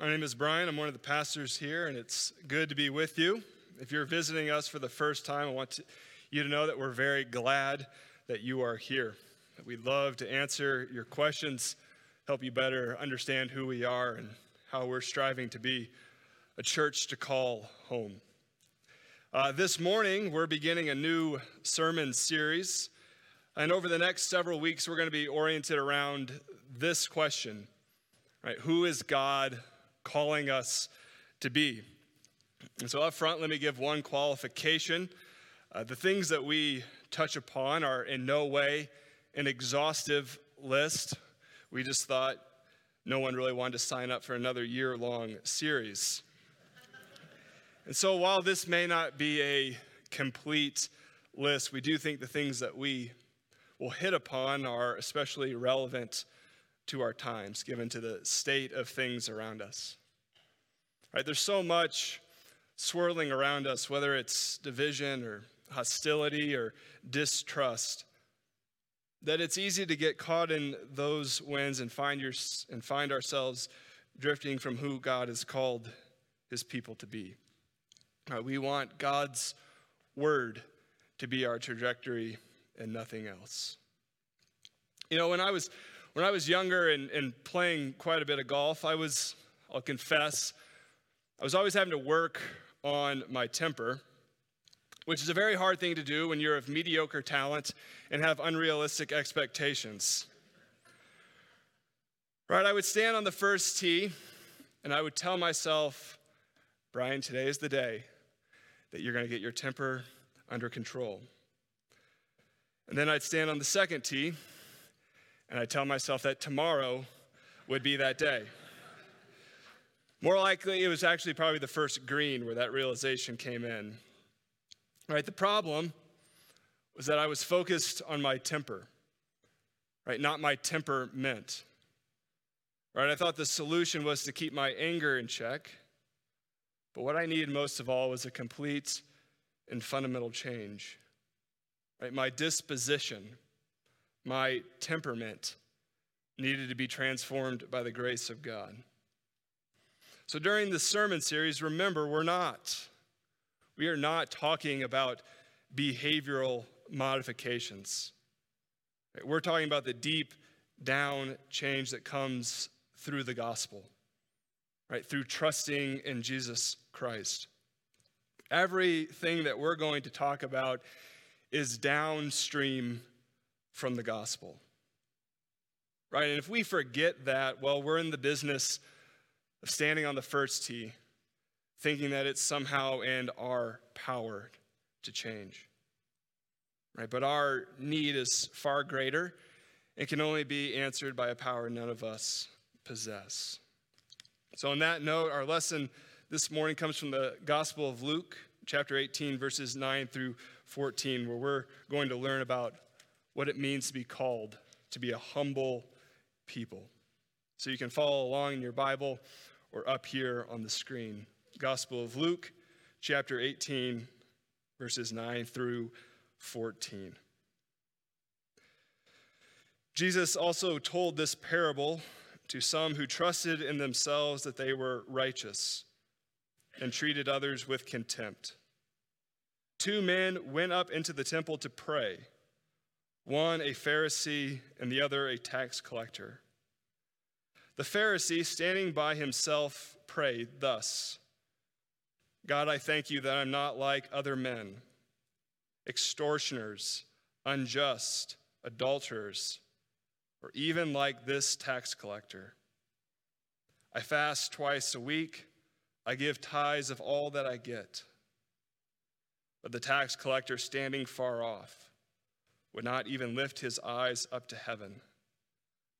My name is Brian. I'm one of the pastors here, and it's good to be with you. If you're visiting us for the first time, I want you to know that we're very glad that you are here. That we'd love to answer your questions, help you better understand who we are and how we're striving to be a church to call home. This morning, we're beginning a new sermon series. And over the next several weeks, we're going to be oriented around this question, right? Who is God calling us to be? And so up front, let me give one qualification. The things that we touch upon are in no way an exhaustive list. We just thought no one really wanted to sign up for another year-long series. And so while this may not be a complete list, we do think the things that we will hit upon are especially relevant to our times, given to the state of things around us. Right, there's so much swirling around us, whether it's division or hostility or distrust, that it's easy to get caught in those winds and find ourselves drifting from who God has called his people to be. We want God's word to be our trajectory and nothing else. You know, when I was younger and playing quite a bit of golf, I'll confess, I was always having to work on my temper, which is a very hard thing to do when you're of mediocre talent and have unrealistic expectations. Right, I would stand on the first tee and I would tell myself, Brian, today is the day that you're going to get your temper under control. And then I'd stand on the second tee and I'd tell myself that tomorrow would be that day. More likely, it was actually probably the first green where that realization came in. Right, the problem was that I was focused on my temper, right, not my temperament. Right, I thought the solution was to keep my anger in check, but what I needed most of all was a complete and fundamental change. Right, my disposition, my temperament needed to be transformed by the grace of God. So during this sermon series, remember, we are not talking about behavioral modifications. Right, we're talking about the deep down change that comes through the gospel, right? Through trusting in Jesus Christ. Everything that we're going to talk about is downstream from the gospel, right? And if we forget that, well, we're in the business of standing on the first tee, thinking that it's somehow in our power to change, right? But our need is far greater and can only be answered by a power none of us possess. So on that note, our lesson this morning comes from the Gospel of Luke, chapter 18, verses 9 through 14, where we're going to learn about what it means to be called to be a humble people. So you can follow along in your Bible or up here on the screen. Gospel of Luke, chapter 18, verses 9 through 14. Jesus also told this parable to some who trusted in themselves that they were righteous and treated others with contempt. 2 men went up into the temple to pray, one a Pharisee and the other a tax collector. The Pharisee, standing by himself, prayed thus, God, I thank you that I'm not like other men, extortioners, unjust, adulterers, or even like this tax collector. I fast twice a week. I give tithes of all that I get. But the tax collector, standing far off, would not even lift his eyes up to heaven,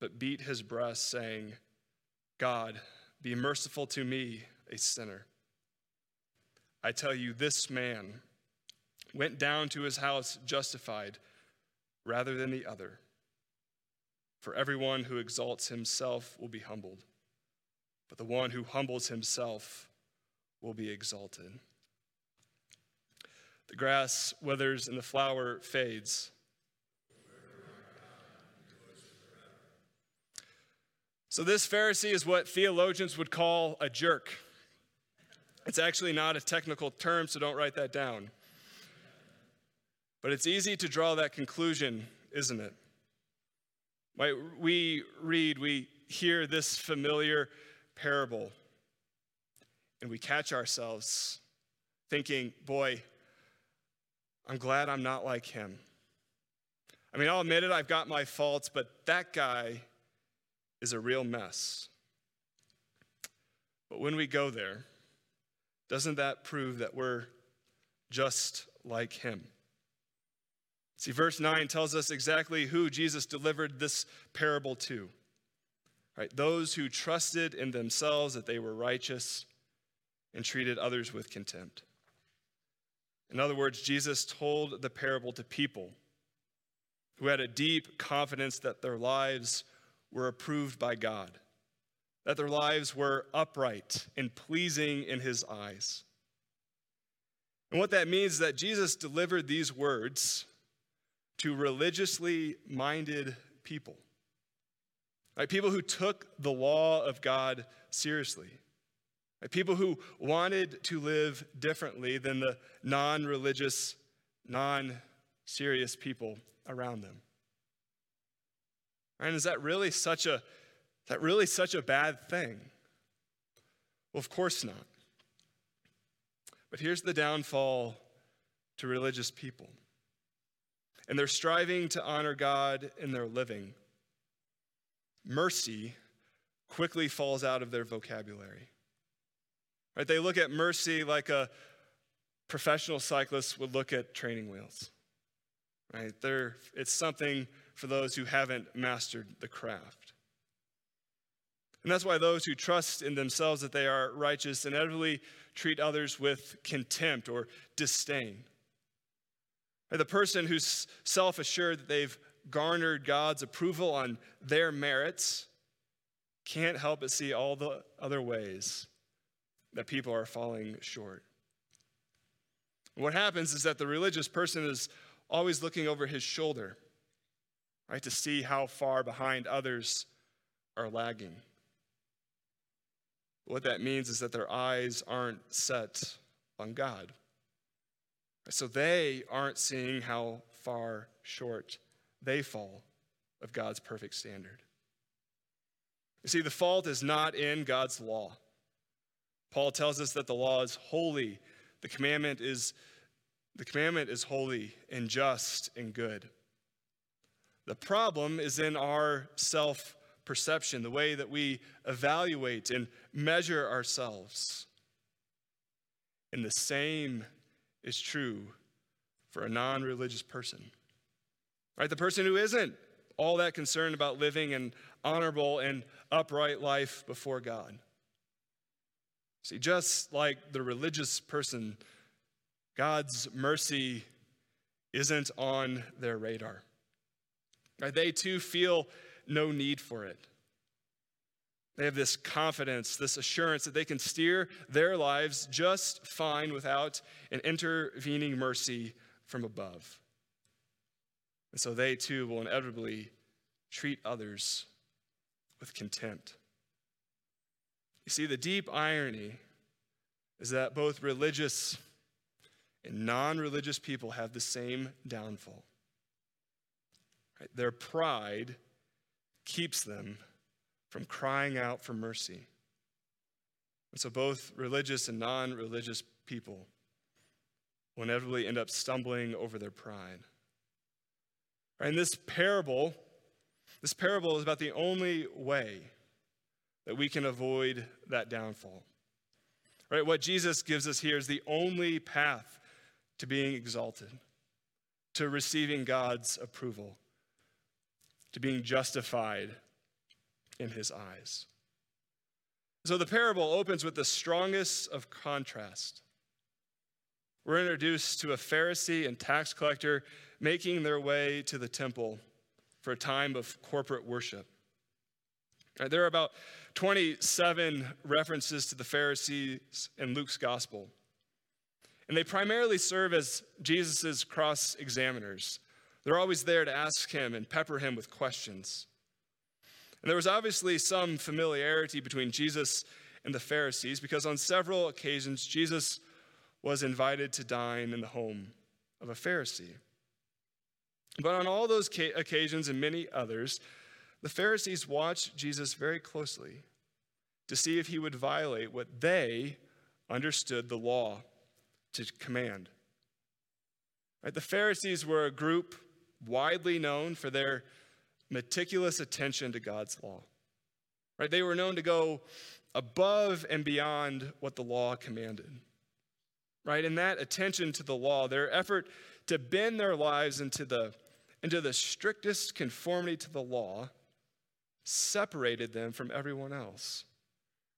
but beat his breast, saying, God, be merciful to me, a sinner. I tell you, this man went down to his house justified rather than the other. For everyone who exalts himself will be humbled, but the one who humbles himself will be exalted. The grass withers and the flower fades. So this Pharisee is what theologians would call a jerk. It's actually not a technical term, so don't write that down. But it's easy to draw that conclusion, isn't it? We hear this familiar parable, and we catch ourselves thinking, boy, I'm glad I'm not like him. I mean, I'll admit it, I've got my faults, but that guy is a real mess. But when we go there, doesn't that prove that we're just like him? See, verse 9 tells us exactly who Jesus delivered this parable to. Right? Those who trusted in themselves that they were righteous and treated others with contempt. In other words, Jesus told the parable to people who had a deep confidence that their lives were approved by God, that their lives were upright and pleasing in his eyes. And what that means is that Jesus delivered these words to religiously minded people, like people who took the law of God seriously, like people who wanted to live differently than the non-religious, non-serious people around them. And is that really such a bad thing? Well, of course not. But here's the downfall to religious people and their striving to honor God in their living. Mercy quickly falls out of their vocabulary. Right? They look at mercy like a professional cyclist would look at training wheels. Right? It's something for those who haven't mastered the craft. And that's why those who trust in themselves that they are righteous inevitably treat others with contempt or disdain. The person who's self-assured that they've garnered God's approval on their merits can't help but see all the other ways that people are falling short. And what happens is that the religious person is always looking over his shoulder, right, to see how far behind others are lagging. What that means is that their eyes aren't set on God. So they aren't seeing how far short they fall of God's perfect standard. You see, the fault is not in God's law. Paul tells us that the law is holy. The commandment is holy and just and good. The problem is in our self-perception, the way that we evaluate and measure ourselves. In the same is true for a non-religious person, right? The person who isn't all that concerned about living an honorable and upright life before God. See, just like the religious person, God's mercy isn't on their radar. Right? They too feel no need for it. They have this confidence, this assurance that they can steer their lives just fine without an intervening mercy from above. And so they too will inevitably treat others with contempt. You see, the deep irony is that both religious and non-religious people have the same downfall. Right? Their pride keeps them from crying out for mercy. And so both religious and non-religious people will inevitably end up stumbling over their pride. Right? And this parable is about the only way that we can avoid that downfall. Right? What Jesus gives us here is the only path to being exalted, to receiving God's approval, to being justified in his eyes. So the parable opens with the strongest of contrast. We're introduced to a Pharisee and tax collector making their way to the temple for a time of corporate worship. There are about 27 references to the Pharisees in Luke's gospel, and they primarily serve as Jesus's cross-examiners. They're always there to ask him and pepper him with questions. And there was obviously some familiarity between Jesus and the Pharisees, because on several occasions, Jesus was invited to dine in the home of a Pharisee. But on all those occasions and many others, the Pharisees watched Jesus very closely to see if he would violate what they understood the law to command. Right? The Pharisees were a group widely known for their meticulous attention to God's law. Right? They were known to go above and beyond what the law commanded. Right? And that attention to the law, their effort to bend their lives into the strictest conformity to the law, separated them from everyone else.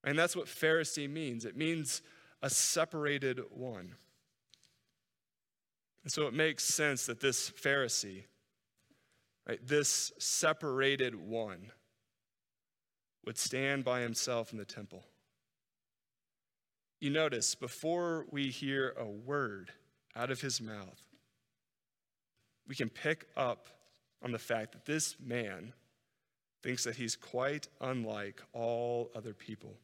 And that's what Pharisee means. It means a separated one. And so it makes sense that this Pharisee, right, this separated one, would stand by himself in the temple. You notice, before we hear a word out of his mouth, we can pick up on the fact that this man thinks that he's quite unlike all other people.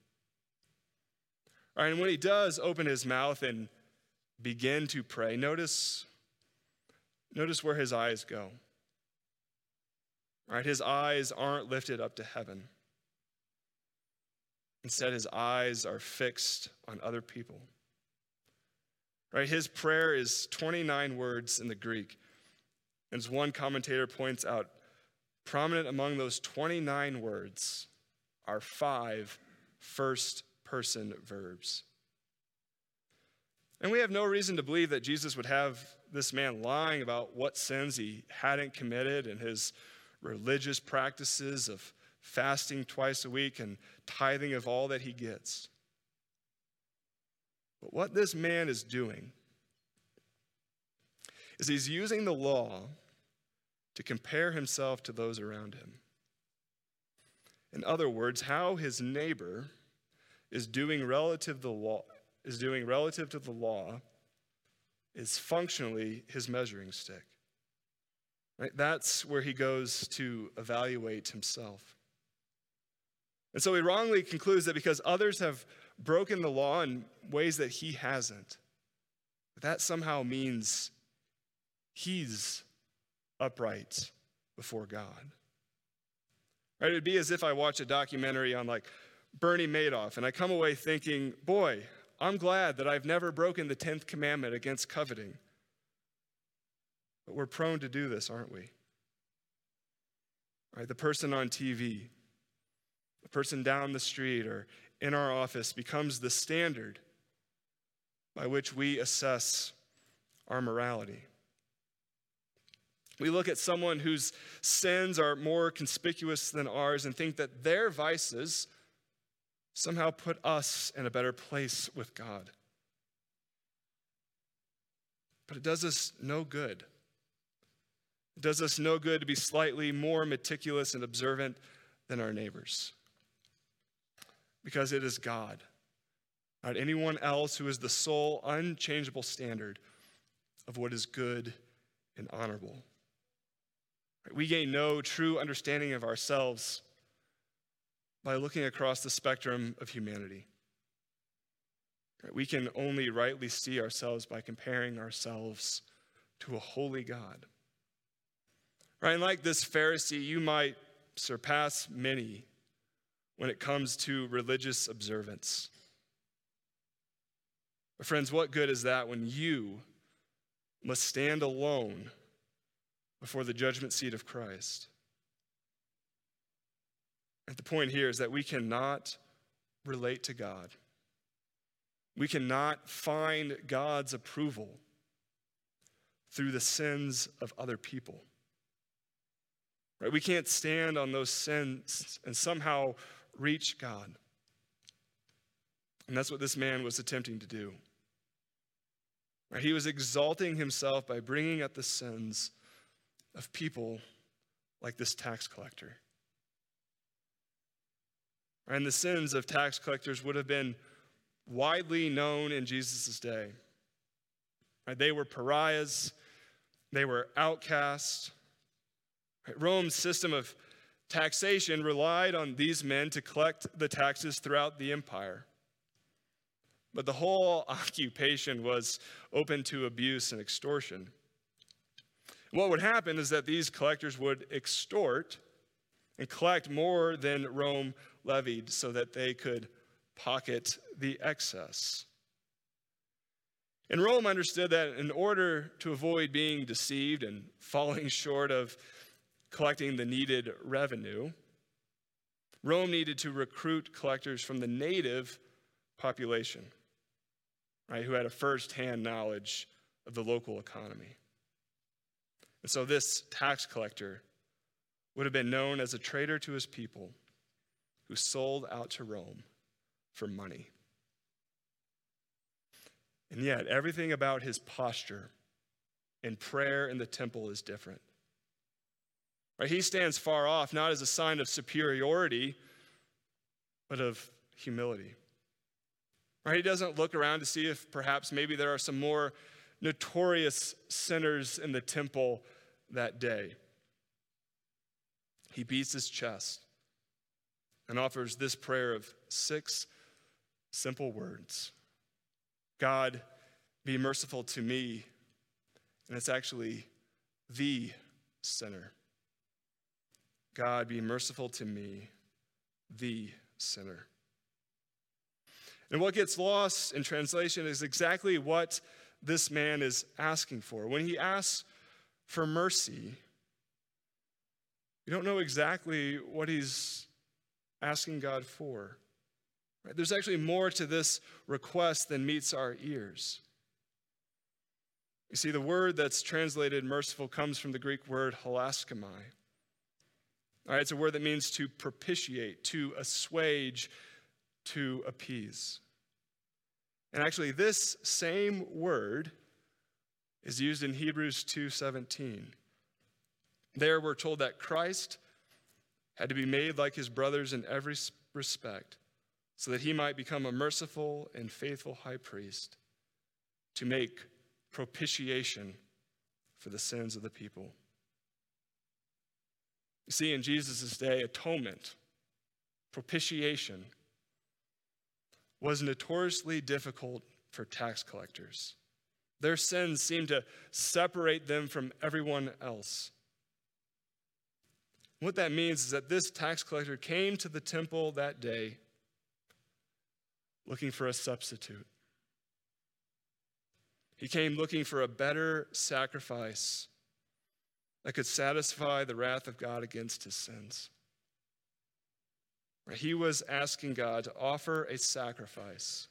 All right, and when he does open his mouth and begin to pray, notice where his eyes go. All right, his eyes aren't lifted up to heaven. Instead, his eyes are fixed on other people. All right, his prayer is 29 words in the Greek. As one commentator points out, prominent among those 29 words are 5 first-person verbs. And we have no reason to believe that Jesus would have this man lying about what sins he hadn't committed and his religious practices of fasting twice a week and tithing of all that he gets. But what this man is doing is he's using the law to compare himself to those around him. In other words, how his neighbor is doing relative to the law is functionally his measuring stick. Right? That's where he goes to evaluate himself. And so he wrongly concludes that because others have broken the law in ways that he hasn't, that somehow means he's upright before God. Right? It would be as if I watch a documentary on Bernie Madoff and I come away thinking, boy, I'm glad that I've never broken the 10th commandment against coveting. But we're prone to do this, aren't we? Right? The person on TV, the person down the street or in our office becomes the standard by which we assess our morality. We look at someone whose sins are more conspicuous than ours and think that their vices somehow put us in a better place with God. But it does us no good. It does us no good to be slightly more meticulous and observant than our neighbors, because it is God, not anyone else, who is the sole unchangeable standard of what is good and honorable. We gain no true understanding of ourselves by looking across the spectrum of humanity. We can only rightly see ourselves by comparing ourselves to a holy God. Right? And like this Pharisee, you might surpass many when it comes to religious observance. But friends, what good is that when you must stand alone before the judgment seat of Christ? And the point here is that we cannot relate to God. We cannot find God's approval through the sins of other people. Right? We can't stand on those sins and somehow reach God. And that's what this man was attempting to do. Right? He was exalting himself by bringing up the sins of people like this tax collector. And the sins of tax collectors would have been widely known in Jesus' day. They were pariahs. They were outcasts. Rome's system of taxation relied on these men to collect the taxes throughout the empire. But the whole occupation was open to abuse and extortion. What would happen is that these collectors would extort and collect more than Rome levied so that they could pocket the excess. And Rome understood that in order to avoid being deceived and falling short of collecting the needed revenue, Rome needed to recruit collectors from the native population, right, who had a first-hand knowledge of the local economy. And so this tax collector would have been known as a traitor to his people who sold out to Rome for money. And yet, everything about his posture and prayer in the temple is different. Right? He stands far off, not as a sign of superiority, but of humility. Right? He doesn't look around to see if perhaps maybe there are some more notorious sinners in the temple that day. He beats his chest and offers this prayer of 6 simple words. God, be merciful to me. And it's actually the sinner. God, be merciful to me, the sinner. And what gets lost in translation is exactly what this man is asking for. When he asks for mercy, you don't know exactly what he's asking God for. There's actually more to this request than meets our ears. You see, the word that's translated merciful comes from the Greek word halaskamai. All right, it's a word that means to propitiate, to assuage, to appease. And actually, this same word is used in Hebrews 2:17. There we're told that Christ had to be made like his brothers in every respect, so that he might become a merciful and faithful high priest to make propitiation for the sins of the people. You see, in Jesus' day, atonement, propitiation, was notoriously difficult for tax collectors. Their sins seemed to separate them from everyone else. What that means is that this tax collector came to the temple that day looking for a substitute. He came looking for a better sacrifice that could satisfy the wrath of God against his sins. He was asking God to offer a sacrifice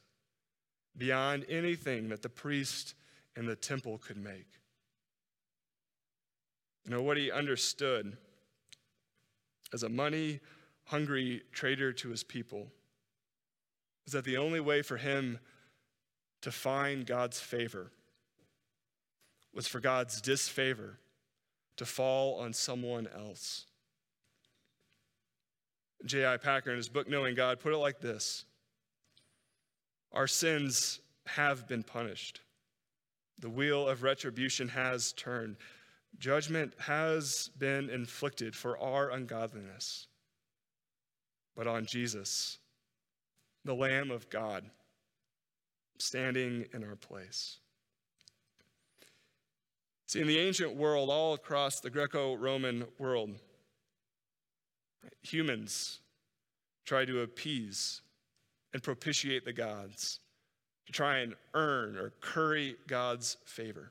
beyond anything that the priest and the temple could make. You know, what he understood as a money-hungry traitor to his people is that the only way for him to find God's favor was for God's disfavor to fall on someone else. J.I. Packer, in his book, Knowing God, put it like this: our sins have been punished. The wheel of retribution has turned. Judgment has been inflicted for our ungodliness. But on Jesus, the Lamb of God, standing in our place. See, in the ancient world, all across the Greco-Roman world, humans tried to appease and propitiate the gods, to try and earn or curry God's favor.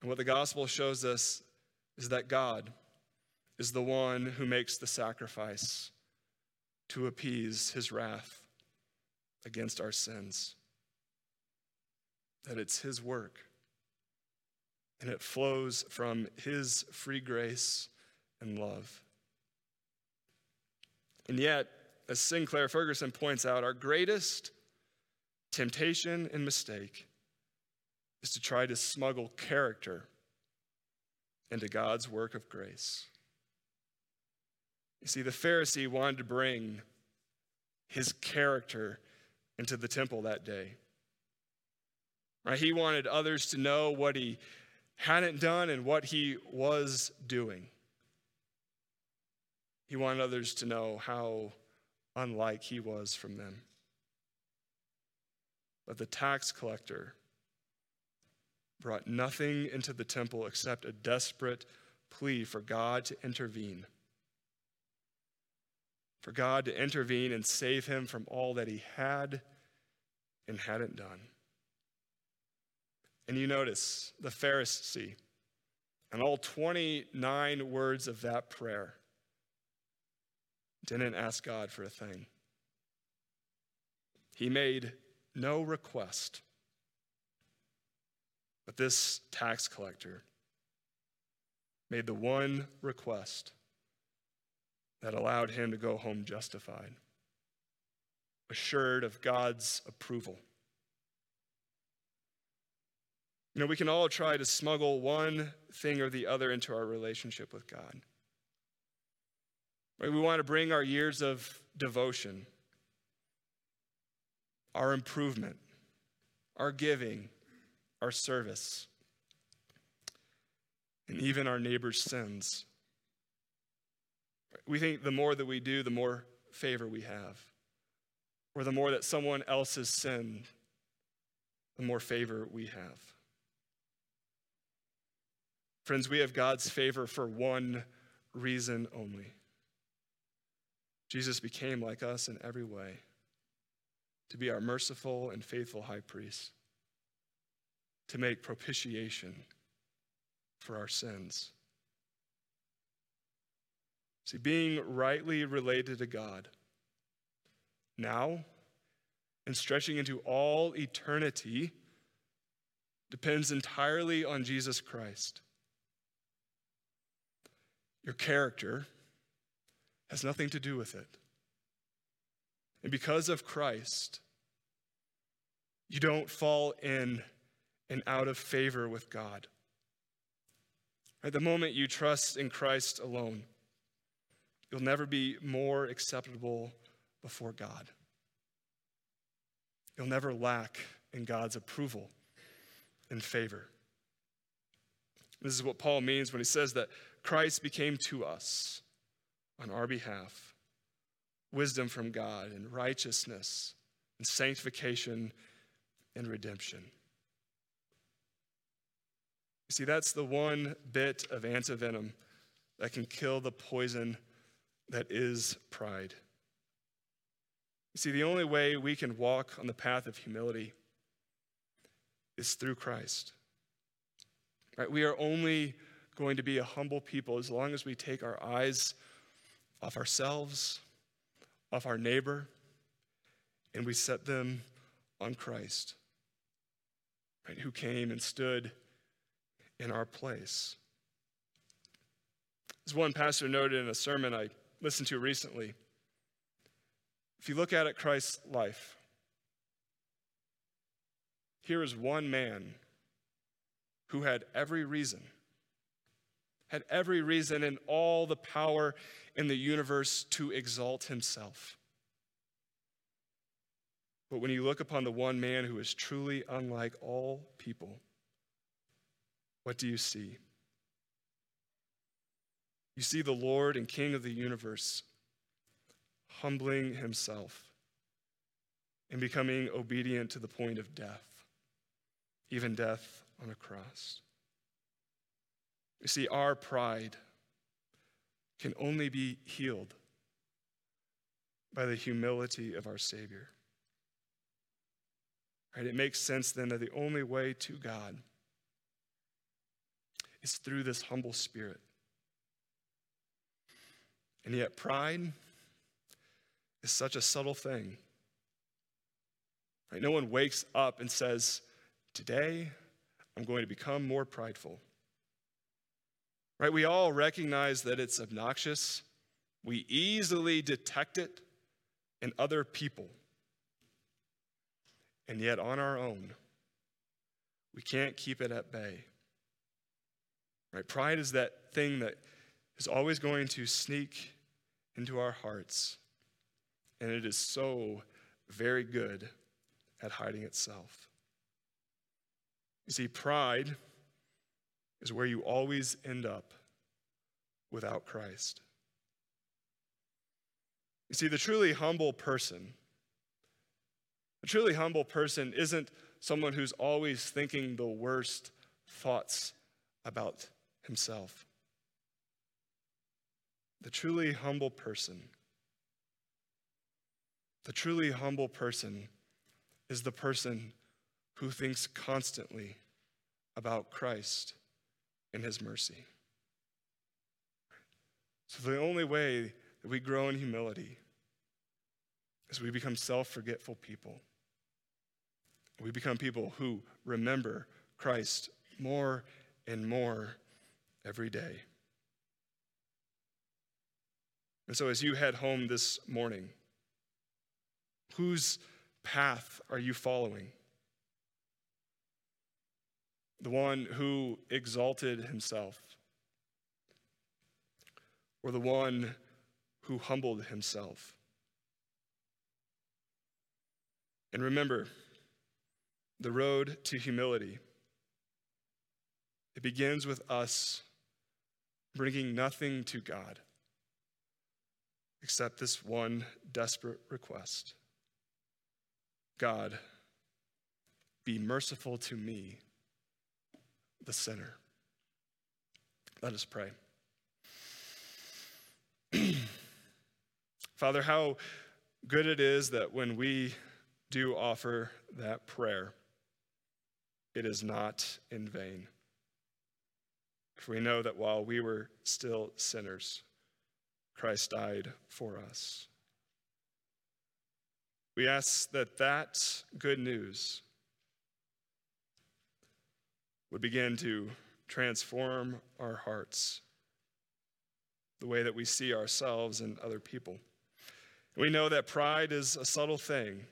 And what the gospel shows us is that God is the one who makes the sacrifice to appease his wrath against our sins. That it's his work, and it flows from his free grace and love. And yet, as Sinclair Ferguson points out, our greatest temptation and mistake is to try to smuggle character into God's work of grace. You see, the Pharisee wanted to bring his character into the temple that day. Right? He wanted others to know what he hadn't done and what he was doing. He wanted others to know how unlike he was from them. But the tax collector brought nothing into the temple except a desperate plea for God to intervene. For God to intervene and save him from all that he had and hadn't done. And you notice the Pharisee and all 29 words of that prayer didn't ask God for a thing. He made no request. But this tax collector made the one request that allowed him to go home justified, assured of God's approval. You know, we can all try to smuggle one thing or the other into our relationship with God. We want to bring our years of devotion, our improvement, our giving, our service, and even our neighbor's sins. We think the more that we do, the more favor we have. Or the more that someone else's sin, the more favor we have. Friends, we have God's favor for one reason only. Jesus became like us in every way to be our merciful and faithful high priest, to make propitiation for our sins. See, being rightly related to God now and stretching into all eternity depends entirely on Jesus Christ. Your character has nothing to do with it. And because of Christ, you don't fall in and out of favor with God. At the moment you trust in Christ alone, you'll never be more acceptable before God. You'll never lack in God's approval and favor. This is what Paul means when he says that Christ became to us on our behalf, wisdom from God and righteousness and sanctification and redemption. You see, that's the one bit of antivenom that can kill the poison that is pride. You see, the only way we can walk on the path of humility is through Christ. Right? We are only going to be a humble people as long as we take our eyes off ourselves, off our neighbor, and we set them on Christ, right? Who came and stood in our place. As one pastor noted in a sermon I listened to recently, if you look at Christ's life, here is one man who had every reason and all the power in the universe to exalt himself. But when you look upon the one man who is truly unlike all people, what do you see? You see the Lord and King of the universe humbling himself and becoming obedient to the point of death, even death on a cross. You see, our pride can only be healed by the humility of our Savior. Right? It makes sense then that the only way to God is through this humble spirit. And yet pride is such a subtle thing. Right? No one wakes up and says, today I'm going to become more prideful. Right? We all recognize that it's obnoxious. We easily detect it in other people. And yet on our own, we can't keep it at bay. Right? Pride is that thing that is always going to sneak into our hearts. And it is so very good at hiding itself. You see, pride is where you always end up without Christ. You see, the truly humble person isn't someone who's always thinking the worst thoughts about himself. The truly humble person is the person who thinks constantly about Christ and his mercy. So the only way that we grow in humility is we become self-forgetful people. We become people who remember Christ more and more every day. And so as you head home this morning, whose path are you following? The one who exalted himself, or the one who humbled himself? And remember, the road to humility, it begins with us bringing nothing to God except this one desperate request. God, be merciful to me, the sinner. Let us pray. Father, how good it is that when we do offer that prayer, it is not in vain. For we know that while we were still sinners, Christ died for us. We ask that good news would begin to transform our hearts, the way that we see ourselves and other people. We know that pride is a subtle thing.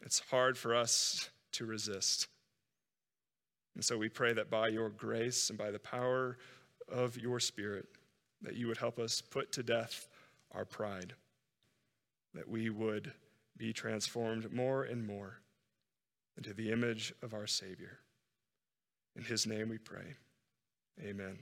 It's hard for us to resist. And so we pray that by your grace and by the power of your Spirit, that you would help us put to death our pride, that we would be transformed more and more into the image of our Savior. In his name we pray. Amen.